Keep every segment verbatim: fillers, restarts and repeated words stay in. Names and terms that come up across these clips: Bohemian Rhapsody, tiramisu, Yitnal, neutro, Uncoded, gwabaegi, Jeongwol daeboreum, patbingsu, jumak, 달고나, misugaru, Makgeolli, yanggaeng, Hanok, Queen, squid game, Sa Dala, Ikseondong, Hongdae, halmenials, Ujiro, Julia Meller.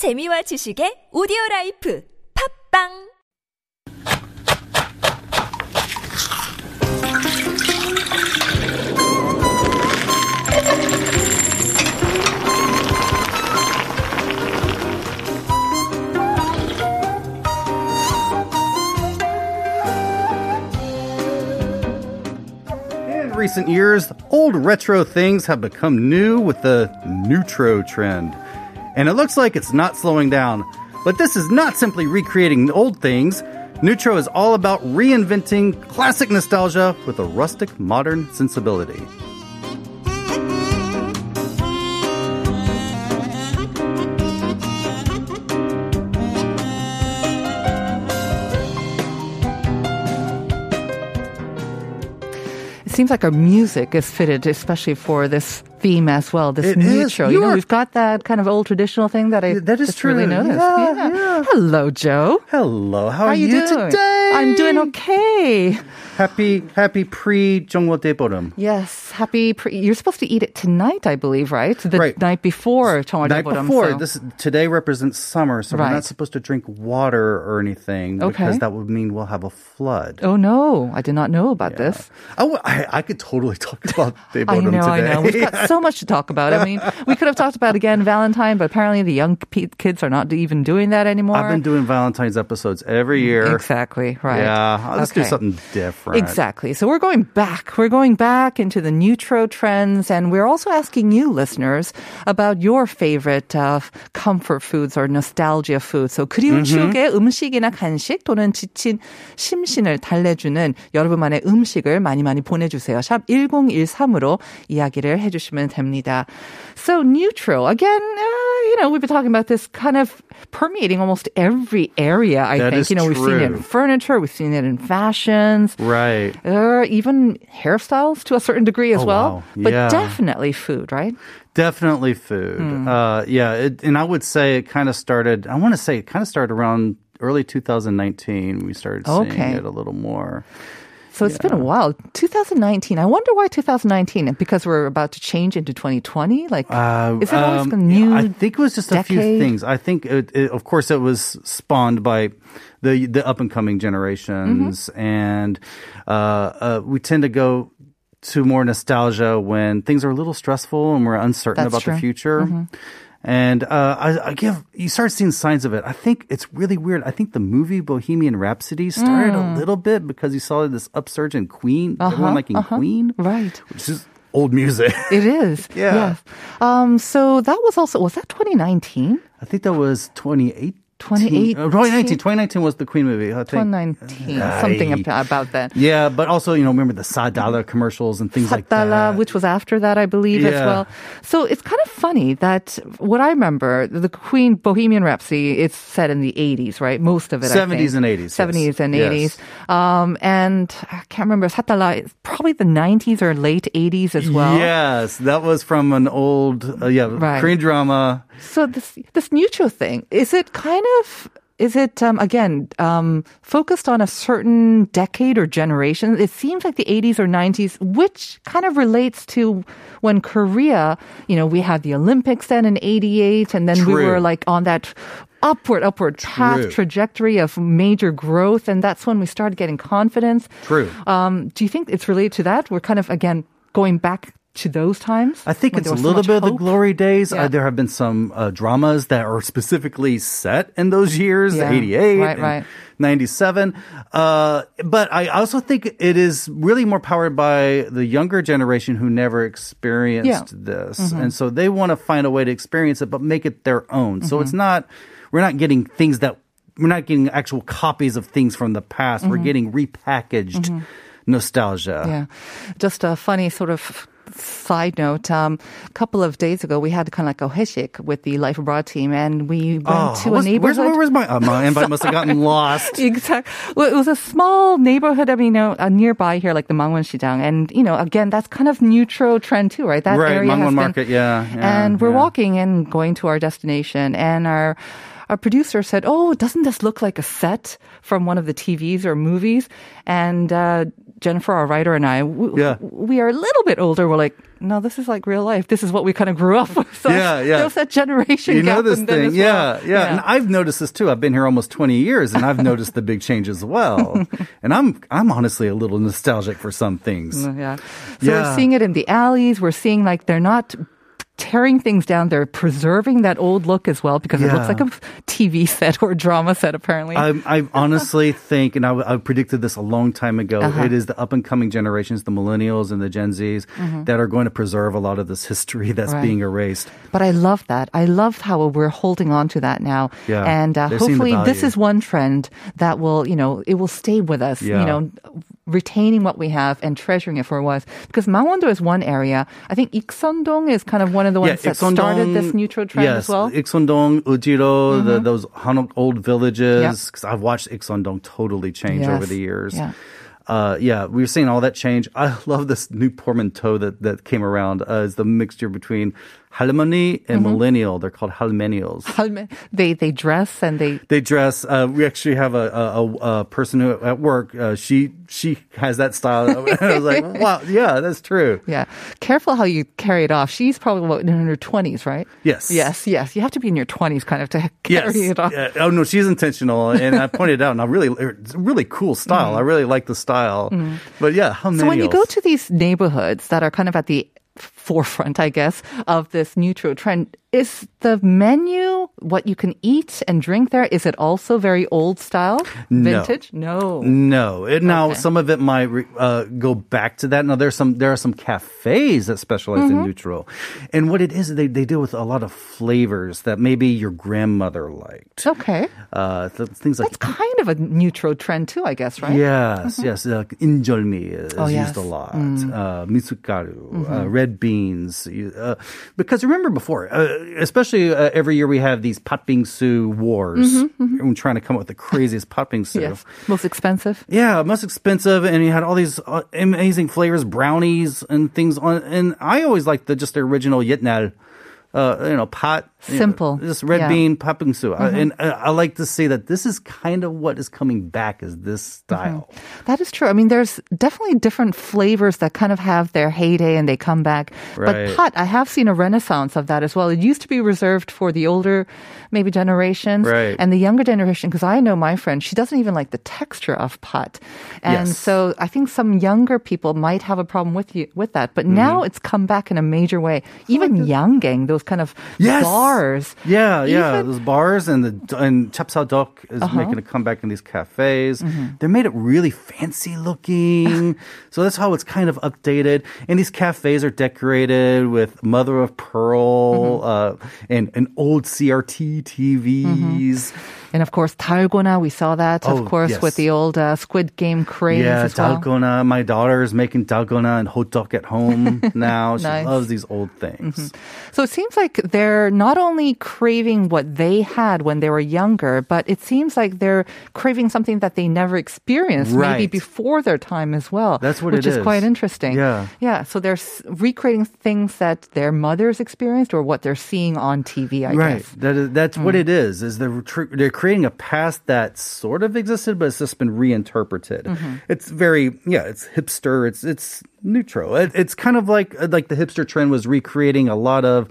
재미와 지식의 오디오라이프 팟빵 In recent years, old retro things have become new with the neutro trend. And it looks like it's not slowing down. But this is not simply recreating old things. Neutro is all about reinventing classic nostalgia with a rustic modern sensibility. Seems like our music is fitted especially for this theme as well, this neutro. You know, we've got that kind of old traditional thing that I that is just really noticed. Yeah, yeah. Yeah. Hello, Joe. Hello. How, How are you, you doing? today? I'm doing okay. Happy, happy pre-Jeongwol-daeboreum. Yes, happy pre... You're supposed to eat it tonight, I believe, right? The right. night before Jeongwol-daeboreum. Night before. So. This, today represents summer, so right. we're not supposed to drink water or anything okay. because that would mean we'll have a flood. Oh, no. I did not know about yeah. this. I, w- I, I could totally talk about daeboreum today. I know, I know. We've got so much to talk about. I mean, we could have talked about, again, Valentine, but apparently the young kids are not even doing that anymore. I've been doing Valentine's episodes every year. Exactly, right. Yeah, let's okay. do something different. Right. Exactly. So we're going back. We're going back into the neutro trends, and we're also asking you, listeners, about your favorite uh, comfort foods or nostalgia foods. So 그리운 추억의 음식이나 간식 또는 지친 심신을 달래주는 여러분만의 음식을 많이 많이 보내주세요. 샵 천십삼으로 이야기를 해주시면 됩니다. So neutro, again, uh, you know, we've been talking about this kind of permeating almost every area, I that think. You know, true. We've seen it in furniture, we've seen it in fashions. Right. Right. Uh, even hairstyles to a certain degree as oh, well. Wow. But yeah. definitely food, right? Definitely food. Mm. Uh, yeah. It, and I would say it kind of started, I want to say it kind of started around early twenty nineteen. We started seeing okay. it a little more. So it's yeah. been a while. twenty nineteen. I wonder why twenty nineteen? Because we're about to change into twenty twenty? Like, uh, is it always um, a new yeah, I think it was just decade? A few things. I think, it, it, of course, it was spawned by the the up-and-coming generations. Mm-hmm. And uh, uh, we tend to go to more nostalgia when things are a little stressful and we're uncertain That's about true. The future. Mm-hmm. And uh, I, I give you start seeing signs of it. I think it's really weird. I think the movie Bohemian Rhapsody started mm. a little bit because you saw this upsurge in Queen, uh-huh, everyone liking uh-huh. Queen, right? Which is old music. It is, yeah. Yes. Um, so that was also was that twenty nineteen? I think that was twenty eighteen. twenty eighteen. Uh, twenty nineteen. twenty nineteen was the Queen movie, I think. twenty nineteen. Uh, something ab- about that. Yeah, but also, you know, remember the Sa Dala commercials and things Sa like Dala, that. Which was after that, I believe, yeah. as well. So it's kind of funny that what I remember, the Queen Bohemian Rhapsody, it's set in the eighties, right? Most of it, seventies I think. and eighties. seventies yes. and yes. eighties. Um, and I can't remember, Sa Dala, probably the nineties or late eighties as well. Yes, that was from an old uh, yeah, right. Korean drama. So this this neutral thing, is it kind of, is it, um, again, um, focused on a certain decade or generation? It seems like the eighties or nineties, which kind of relates to when Korea, you know, we had the Olympics then in eighty-eight, and then True. We were like on that upward, upward path, True. Trajectory of major growth, and that's when we started getting confidence. True. Um, do you think it's related to that? We're kind of, again, going back to those times? I think it's a little bit of the glory days. Yeah. Uh, there have been some uh, dramas that are specifically set in those years, yeah. eighty-eight, right, and right. ninety-seven. Uh, but I also think it is really more powered by the younger generation who never experienced yeah. this. Mm-hmm. And so they want to find a way to experience it, but make it their own. Mm-hmm. So it's not, we're not getting things that, we're not getting actual copies of things from the past. Mm-hmm. We're getting repackaged mm-hmm. nostalgia. Yeah. Just a funny sort of side note, um, a couple of days ago, we had kind of like a heshik with the Life Abroad team, and we went oh, to a neighborhood. Where's, where's my, uh, my invite must have gotten lost. Exactly. Well, it was a small neighborhood, I mean, you know, uh, nearby here, like the Mangwon Sijang. And, you know, again, that's kind of neutral trend too, right? That right, area Mangwon Market, been, yeah, yeah. And we're yeah. walking and going to our destination, and our our producer said, oh, doesn't this look like a set from one of the T Vs or movies? And uh, Jennifer, our writer, and I, we, yeah. we are a little bit older. We're like, no, this is like real life. This is what we kind of grew up with. So yeah, yeah. There's that generation you gap. You know this thing. Yeah, well. yeah, yeah. And I've noticed this too. I've been here almost twenty years, and I've noticed the big change as well. And I'm I'm honestly a little nostalgic for some things. Yeah. So yeah. we're seeing it in the alleys. We're seeing like they're not tearing things down. They're preserving that old look as well because yeah. it looks like a T V set or drama set, apparently. I, I honestly think, and I, I predicted this a long time ago, uh-huh. it is the up-and-coming generations, the millennials and the Gen Zs, mm-hmm. that are going to preserve a lot of this history that's right. being erased. But I love that. I love how we're holding on to that now. Yeah. And uh, hopefully this is one trend that will, you know, it will stay with us, yeah. you know, retaining what we have and treasuring it for a while. Because Mangwon-do is one area. I think Ikseondong is kind of one of the ones yeah, that started this neutral trend yes, as well. Ikseondong, Ujiro, mm-hmm. the, those Hanok old villages. Because yep. I've watched Ikseondong totally change yes. over the years. Yeah. Uh, yeah, we've seen all that change. I love this new portmanteau that, that came around. Uh, it's the mixture between halmeni and mm-hmm. millennial. They're called halmenials. Halmen- they they dress and they... They dress. Uh, we actually have a, a, a person who at work, uh, she she has that style. I was like, wow, yeah, that's true. Yeah. Careful how you carry it off. She's probably what, in her twenties, right? Yes. Yes, yes. You have to be in your twenties kind of to carry yes. it off. Yeah. Oh, no, she's intentional. And I pointed it out, and I really, it's a really cool style. Mm-hmm. I really like the style. Mm-hmm. But yeah, halmenials. So when you go to these neighborhoods that are kind of at the forefront, I guess, of this neutral trend, is the menu, what you can eat and drink there, is it also very old style? Vintage? No. No. no. It, now, okay. some of it might uh, go back to that. Now, there's some, there are some cafes that specialize mm-hmm. in neutral. And what it is, they, they deal with a lot of flavors that maybe your grandmother liked. Okay. Uh, th- things like... That's kind of a neutral trend too, I guess, right? Yes, mm-hmm. yes. Uh, injolmi is oh, yes. used a lot. Mm. Uh, Mitsukaru, mm-hmm. uh, red beans. Uh, because remember before... Uh, Especially uh, every year we have these patbingsu wars. Mm-hmm, mm-hmm. I'm trying to come up with the craziest patbingsu. Yes. Most expensive. Yeah, most expensive. And you had all these uh, amazing flavors, brownies and things on. And I always liked the just the original Yitnal. Uh, you know, pot. Simple. You know, just red yeah. bean, patbingsu. Mm-hmm. And I, I like to say that this is kind of what is coming back is this style. Mm-hmm. That is true. I mean, there's definitely different flavors that kind of have their heyday and they come back. Right. But pot, I have seen a renaissance of that as well. It used to be reserved for the older maybe generations right. and the younger generation, because I know my friend, she doesn't even like the texture of pot. And yes. so I think some younger people might have a problem with you, with that. But mm-hmm. now it's come back in a major way. Even yanggaeng, those kind of yes. bars. Yeah, yeah. Even, those bars and the and Chapsa Dok is uh-huh. making a comeback in these cafes. Mm-hmm. They made it really fancy looking. So that's how it's kind of updated. And these cafes are decorated with mother of pearl mm-hmm. uh, and, and old C R T T Vs. Mm-hmm. And of course, 달고나, we saw that, of oh, course, yes. with the old uh, squid game craze yeah, as well. Yeah, 달고나. My daughter is making 달고나 and hotdog at home now. She nice. loves these old things. Mm-hmm. So it seems like they're not only craving what they had when they were younger, but it seems like they're craving something that they never experienced, right. maybe before their time as well. That's what it is. Which is quite interesting. Yeah. Yeah, so they're recreating things that their mothers experienced or what they're seeing on T V, I right. guess. That is, that's mm. what it is, is they're, they're creating a past that sort of existed, but it's just been reinterpreted. Mm-hmm. It's very, yeah, it's hipster. It's it's neutral. It, it's kind of like like the hipster trend was recreating a lot of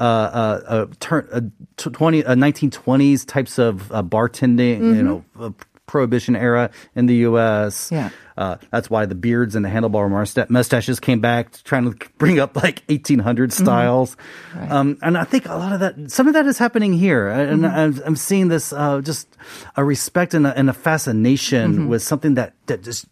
uh, uh, uh, turn, uh, twenty uh, nineteen twenties types of uh, bartending, mm-hmm. you know, uh, Prohibition era in the U S. Yeah. Uh, that's why the beards and the handlebar mustaches came back, trying to bring up like eighteen hundred styles. Mm-hmm. Right. Um, and I think a lot of that, some of that is happening here. And mm-hmm. I'm, I'm seeing this uh, just a respect and a, and a fascination mm-hmm. with something that, that just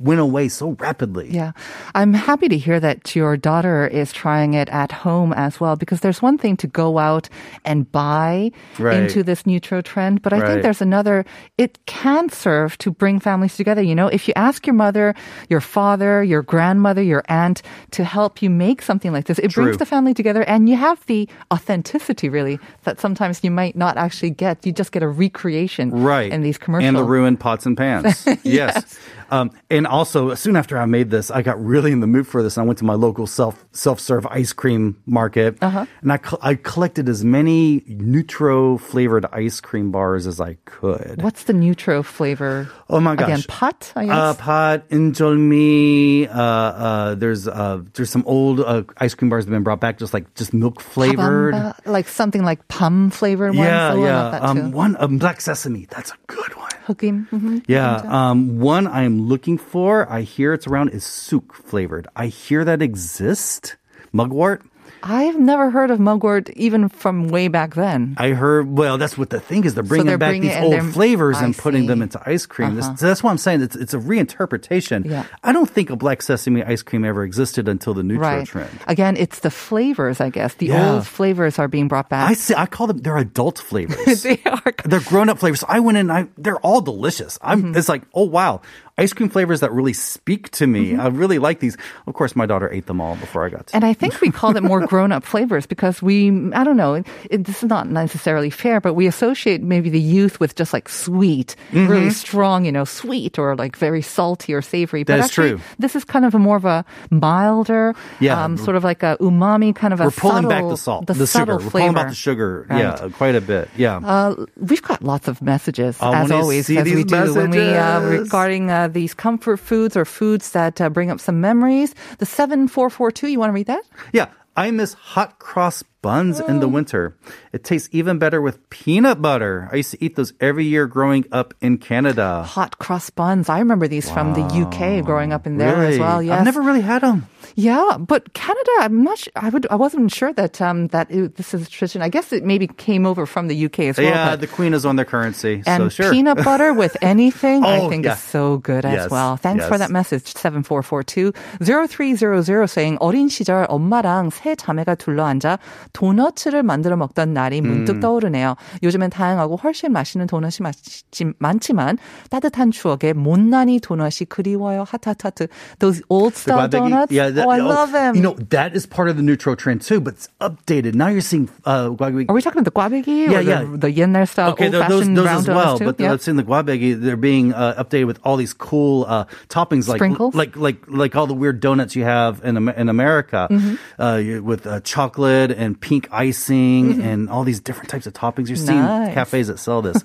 went away so rapidly. Yeah. I'm happy to hear that your daughter is trying it at home as well, because there's one thing to go out and buy right. into this neutral trend, but I right. think there's another, it can serve to bring families together. You know, if you ask your mother, your father, your grandmother, your aunt to help you make something like this, it True. brings the family together and you have the authenticity really that sometimes you might not actually get. You just get a recreation right. in these commercials. And the ruined pots and pans. yes. yes. Um, and also, soon after I made this, I got really in the mood for this. And I went to my local self, self-serve ice cream market, uh-huh. and I, co- I collected as many Nutro-flavored ice cream bars as I could. What's the Nutro flavor? Oh, my gosh. Again, pot, I guess? Uh, pot, injolmi. Uh, uh, there's uh, there's some old uh, ice cream bars that have been brought back, just like just milk-flavored. Habamba? Like something like pum-flavored ones? Yeah, oh, yeah. I love that too. Um, one, um, black sesame. That's a good one. Mm-hmm. Yeah. Um, one I'm looking for, I hear it's around, is suk flavored. I hear that exists. Mugwort. I've never heard of mugwort even from way back then. I heard, well, that's what the thing is. They're bringing so they're back bringing these old flavors I and see. putting them into ice cream. Uh-huh. This, so that's why I'm saying it's, it's a reinterpretation. Yeah. I don't think a black sesame ice cream ever existed until the Nutro right. trend. Again, it's the flavors, I guess. The yeah. old flavors are being brought back. I see. I call them, they're adult flavors. They are. They're grown-up flavors. So I went in, I, they're all delicious. I'm, mm-hmm. It's like, oh, wow. Ice cream flavors that really speak to me. Mm-hmm. I really like these. Of course, my daughter ate them all before I got to. And I think we call them more grown-up flavors because we, I don't know, it, it, this is not necessarily fair, but we associate maybe the youth with just like sweet, mm-hmm. really strong, you know, sweet or like very salty or savory. But that's true. This is kind of a more of a milder, yeah. um, sort of like a umami kind of a We're pulling subtle, back the salt, the, the subtle sugar. Flavor. We're pulling back the sugar, right. yeah, quite a bit, yeah. Uh, we've got lots of messages, I as always, as we do messages. when we, uh, regarding uh, these comfort foods or foods that uh, bring up some memories. The seven four four two, you want to read that? Yeah. I miss hot cross buns mm. in the winter. It tastes even better with peanut butter. I used to eat those every year growing up in Canada. Hot cross buns. I remember these wow. from the U K growing up in there really? as well. Yes. I've never really had them. Yeah, but Canada, I'm not sure. I, would, I wasn't sure that um, that it, this is a tradition. I guess it maybe came over from the U K as well. Yeah, the Queen is on their currency. And so sure. peanut butter with anything, oh, I think yeah. is so good yes. as well. Thanks yes. for that message, seven four four two. zero three zero zero saying, 어린 시절 엄마랑 세 자매가 둘러앉아 도너츠를 만들어 먹던 날이 문득 음. 떠오르네요. 요즘엔 다양하고 훨씬 맛있는 도넛이 마시, 많지만 따뜻한 추억에 못난이 도넛이 그리워요. 하트 하트 하트. Those old style donuts. Yeah, that, oh, I oh, love them. You know, that is part of the Nutro trend too, but it's updated. Now you're seeing uh, gwabaegi. Are we talking about the gwabaegi? Yeah, or yeah. The, the Yitnal style okay, old-fashioned those, those brown as well, donuts too? But yeah. I've seen the gwabaegi. They're being uh, updated with all these cool uh, toppings like, Sprinkles? like like like all the weird donuts you have in, in America mm-hmm. uh, with uh, chocolate and pink icing mm-hmm. and all these different types of toppings. You're seeing nice. cafes that sell this.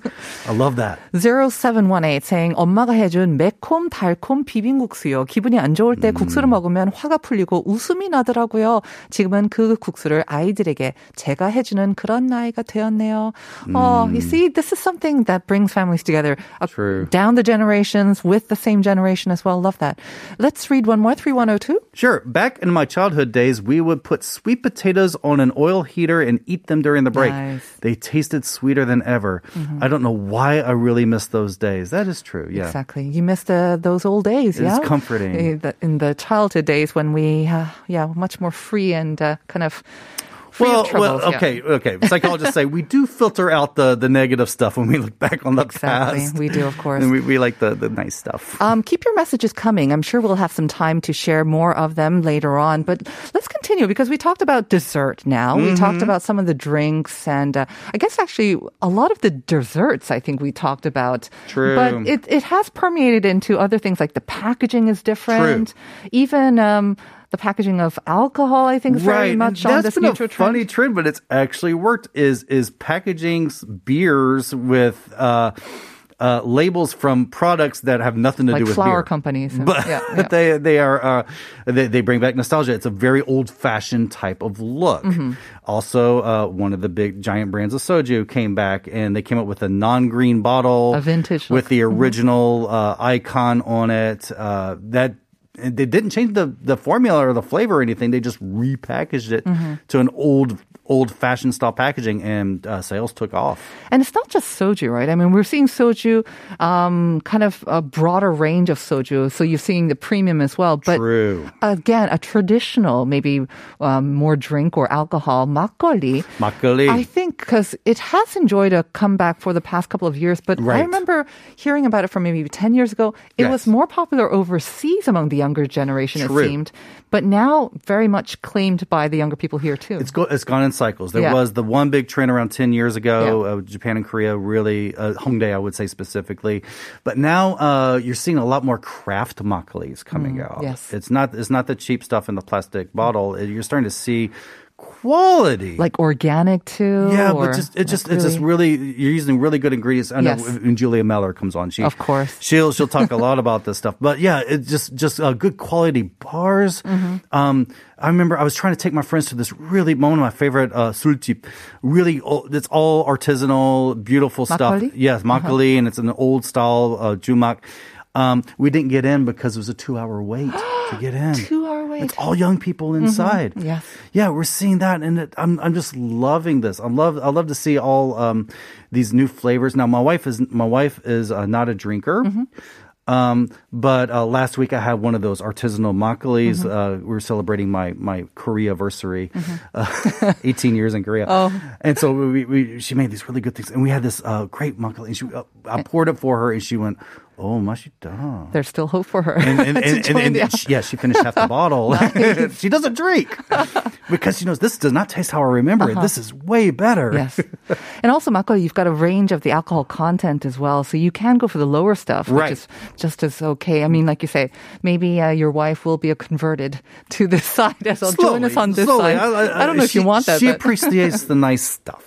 I love that. zero seven one eight saying 엄마가 해준 매콤 달콤 비빔국수요. 기분이 안 좋을 때 mm. 국수를 먹으면 화가 풀리고 웃음이 나더라고요. 지금은 그 국수를 아이들에게 제가 해주는 그런 나이가 되었네요. Mm. Oh, you see, this is something that brings families together. Uh, True. Down the generations with the same generation as well. Love that. Let's read one more, three one zero two. Sure. Back in my childhood days, we would put sweet potatoes on an oil heater and eat them during the break. Nice. They tasted sweeter than ever. Mm-hmm. I don't know why I really miss those days. That is true. Yeah, exactly. You miss uh, those old days. It's yeah? comforting in the childhood days when we, uh, yeah, were much more free and uh, kind of. Well, troubles, well, okay, yeah. okay. Psychologists say we do filter out the, the negative stuff when we look back on the exactly. past. We do, of course. And we, we like the, the nice stuff. Um, keep your messages coming. I'm sure we'll have some time to share more of them later on. But let's continue because we talked about dessert now. Mm-hmm. We talked about some of the drinks and uh, I guess actually a lot of the desserts I think we talked about. True. But it, it has permeated into other things like the packaging is different. True. Even... Um, the packaging of alcohol, I think, is very right. much on this Nutro trend. That's been a funny trend, but it's actually worked, is is packaging beers with uh, uh, labels from products that have nothing to like do with beer. Like flower companies. But yeah, yeah. they, they, are, uh, they, they bring back nostalgia. It's a very old-fashioned type of look. Mm-hmm. Also, uh, one of the big giant brands of soju came back, and they came up with a non-green bottle. A vintage look. With the original mm-hmm. uh, icon on it. Uh, that They didn't change the, the formula or the flavor or anything. They just repackaged it mm-hmm. to an old, old-fashioned style packaging, and uh, sales took off. And it's not just soju, right? I mean, we're seeing soju, um, kind of a broader range of soju. So you're seeing the premium as well. But True. Again, a traditional, maybe um, more drink or alcohol, Makgeolli. Makgeolli. I think because it has enjoyed a comeback for the past couple of years. But right. I remember hearing about it from maybe ten years ago. It yes. was more popular overseas among the younger generation, True. It seemed. But now very much claimed by the younger people here, too. It's, go- it's gone in different cycles. There yeah. was the one big trend around ten years ago, yeah. uh, Japan and Korea really, uh, Hongdae I would say specifically. But now uh, you're seeing a lot more craft makgeollis coming mm, out. Yes. It's not it's not the cheap stuff in the plastic bottle. You're starting to see quality, like organic too. Yeah, but just it just like it's really, just really you're using really good ingredients. I know yes. when Julia Meller comes on, she of course she'll she'll talk a lot about this stuff. But yeah, it's just just uh, good quality bars. Mm-hmm. Um, I remember I was trying to take my friends to this really one of my favorite uh, 술집. Really, old, it's all artisanal, beautiful stuff. Makgeolli? Yes, makgeolli, uh-huh. and it's an old style uh, jumak. Um, we didn't get in because it was a two-hour wait to get in. Two-hour wait. It's all young people inside. Mm-hmm. Yeah, yeah, we're seeing that, and it, I'm I'm just loving this. I love I love to see all um, these new flavors. Now, my wife is my wife is uh, not a drinker. Mm-hmm. Um, but uh, last week I had one of those artisanal makgeollis. Mm-hmm. Uh, we were celebrating my my Korea-versary, mm-hmm. uh, eighteen years in Korea. Oh. And so we, we she made these really good things, and we had this uh, great makgeolli. And she uh, I poured it for her, and she went, "Oh, mashita." There's still hope for her. And, and, and, and, and, and she, yeah, she finished half the bottle. Nice. She doesn't drink because she knows this does not taste how I remember uh-huh. it. This is way better. Yes. And also, makgeolli, you've got a range of the alcohol content as well. So you can go for the lower stuff, which right. is just as okay. I mean, like you say, maybe uh, your wife will be a converted to this side as well. Slowly, join us on this slowly. side. I, I, I don't know she, if you want that. She but. appreciates the nice stuff.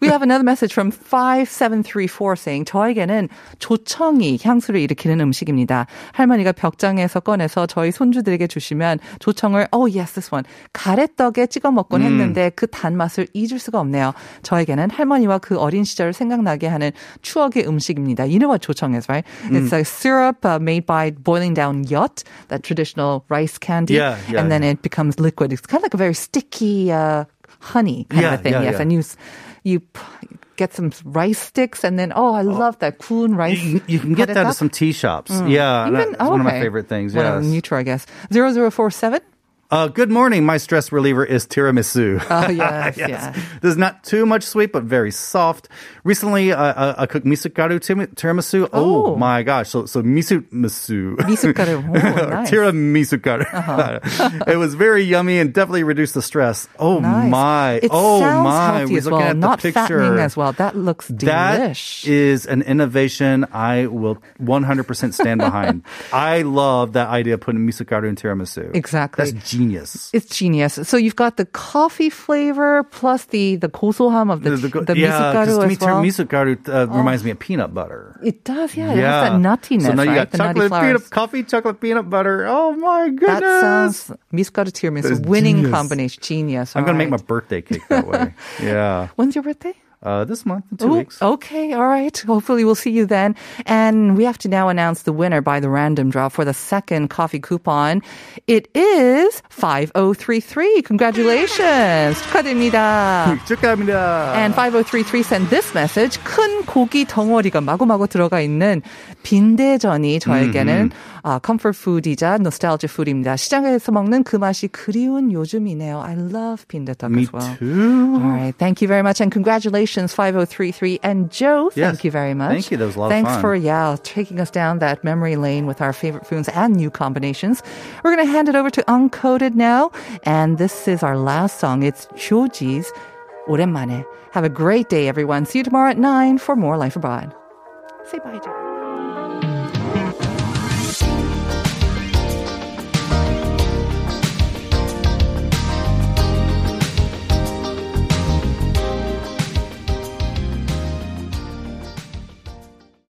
We have another message from five seven three four saying, 저에게는 조청이 향수를 일으키는 음식입니다. 할머니가 벽장에서 꺼내서 저희 손주들에게 주시면 조청을 oh yes this one 가래떡에 찍어 먹곤 음. 했는데 그 단맛을 잊을 수가 없네요. 저에게는 할머니와 그 어린 시절을 생각나게 하는 추억의 음식입니다. You know what 조청 is, right? 음. It's a syrup uh, made by boiling down yot, that traditional rice candy, yeah, yeah, and then yeah. it becomes liquid. It's kind of like a very sticky uh, honey kind yeah, of a thing. Yeah, yes, yeah. and you you. Get some rice sticks, and then oh, I love that kuun rice. You, you can get that at some tea shops. Mm. Yeah, Even, that's oh, one okay. of my favorite things. Yeah, neutral, I guess. zero zero four seven Uh, good morning. My stress reliever is tiramisu. Oh, yes, yes. Yeah. There's not too much sweet, but very soft. Recently, uh, I cooked misugaru tiramisu. Oh, oh my gosh. So, so misu, misu. Misugaru. Oh, nice. Tiramisugaru. Uh-huh. It was very yummy and definitely reduced the stress. Oh, nice. my. It oh, sounds my. healthy We're as well. At not the fattening as well. That looks delish. That is an innovation I will one hundred percent stand behind. I love that idea of putting misugaru in tiramisu. Exactly. That's genius. It's genius. So you've got the coffee flavor plus the, the gosoham of the, the, the, the yeah, misugaru as well. Misugaru uh, oh. reminds me of peanut butter. It does, yeah. It yeah. has that nuttiness, So now you right? got the chocolate, peanut, coffee, chocolate, peanut butter. Oh my goodness. That sounds, misugaru tiramisu, winning genius. combination. Genius. All I'm going right. to make my birthday cake that way. Yeah. When's your birthday? Uh, this month, in two Ooh, weeks. Okay, all right. Hopefully we'll see you then. And we have to now announce the winner by the random draw for the second coffee coupon. It is five oh three three. Congratulations. 축하드립니다. 축하합니다. And five oh three three sent this message. 큰 고기 덩어리가 마구마구 들어가 있는 빈대전이 저에게는 mm-hmm. uh, comfort food이자 nostalgia food입니다. 시장에서 먹는 그 맛이 그리운 요즘이네요. I love 빈대떡 Me as well. Me too. All right. Thank you very much and congratulations. five oh three three and Joe, yes. thank you very much. Thank you, that was a lot Thanks of fun. Thanks for yeah, taking us down that memory lane with our favorite foods and new combinations. We're going to hand it over to Uncoded now, and this is our last song. It's Choji's 오랜만에. Have a great day, everyone. See you tomorrow at nine for more Life Abroad. Say bye, Joe.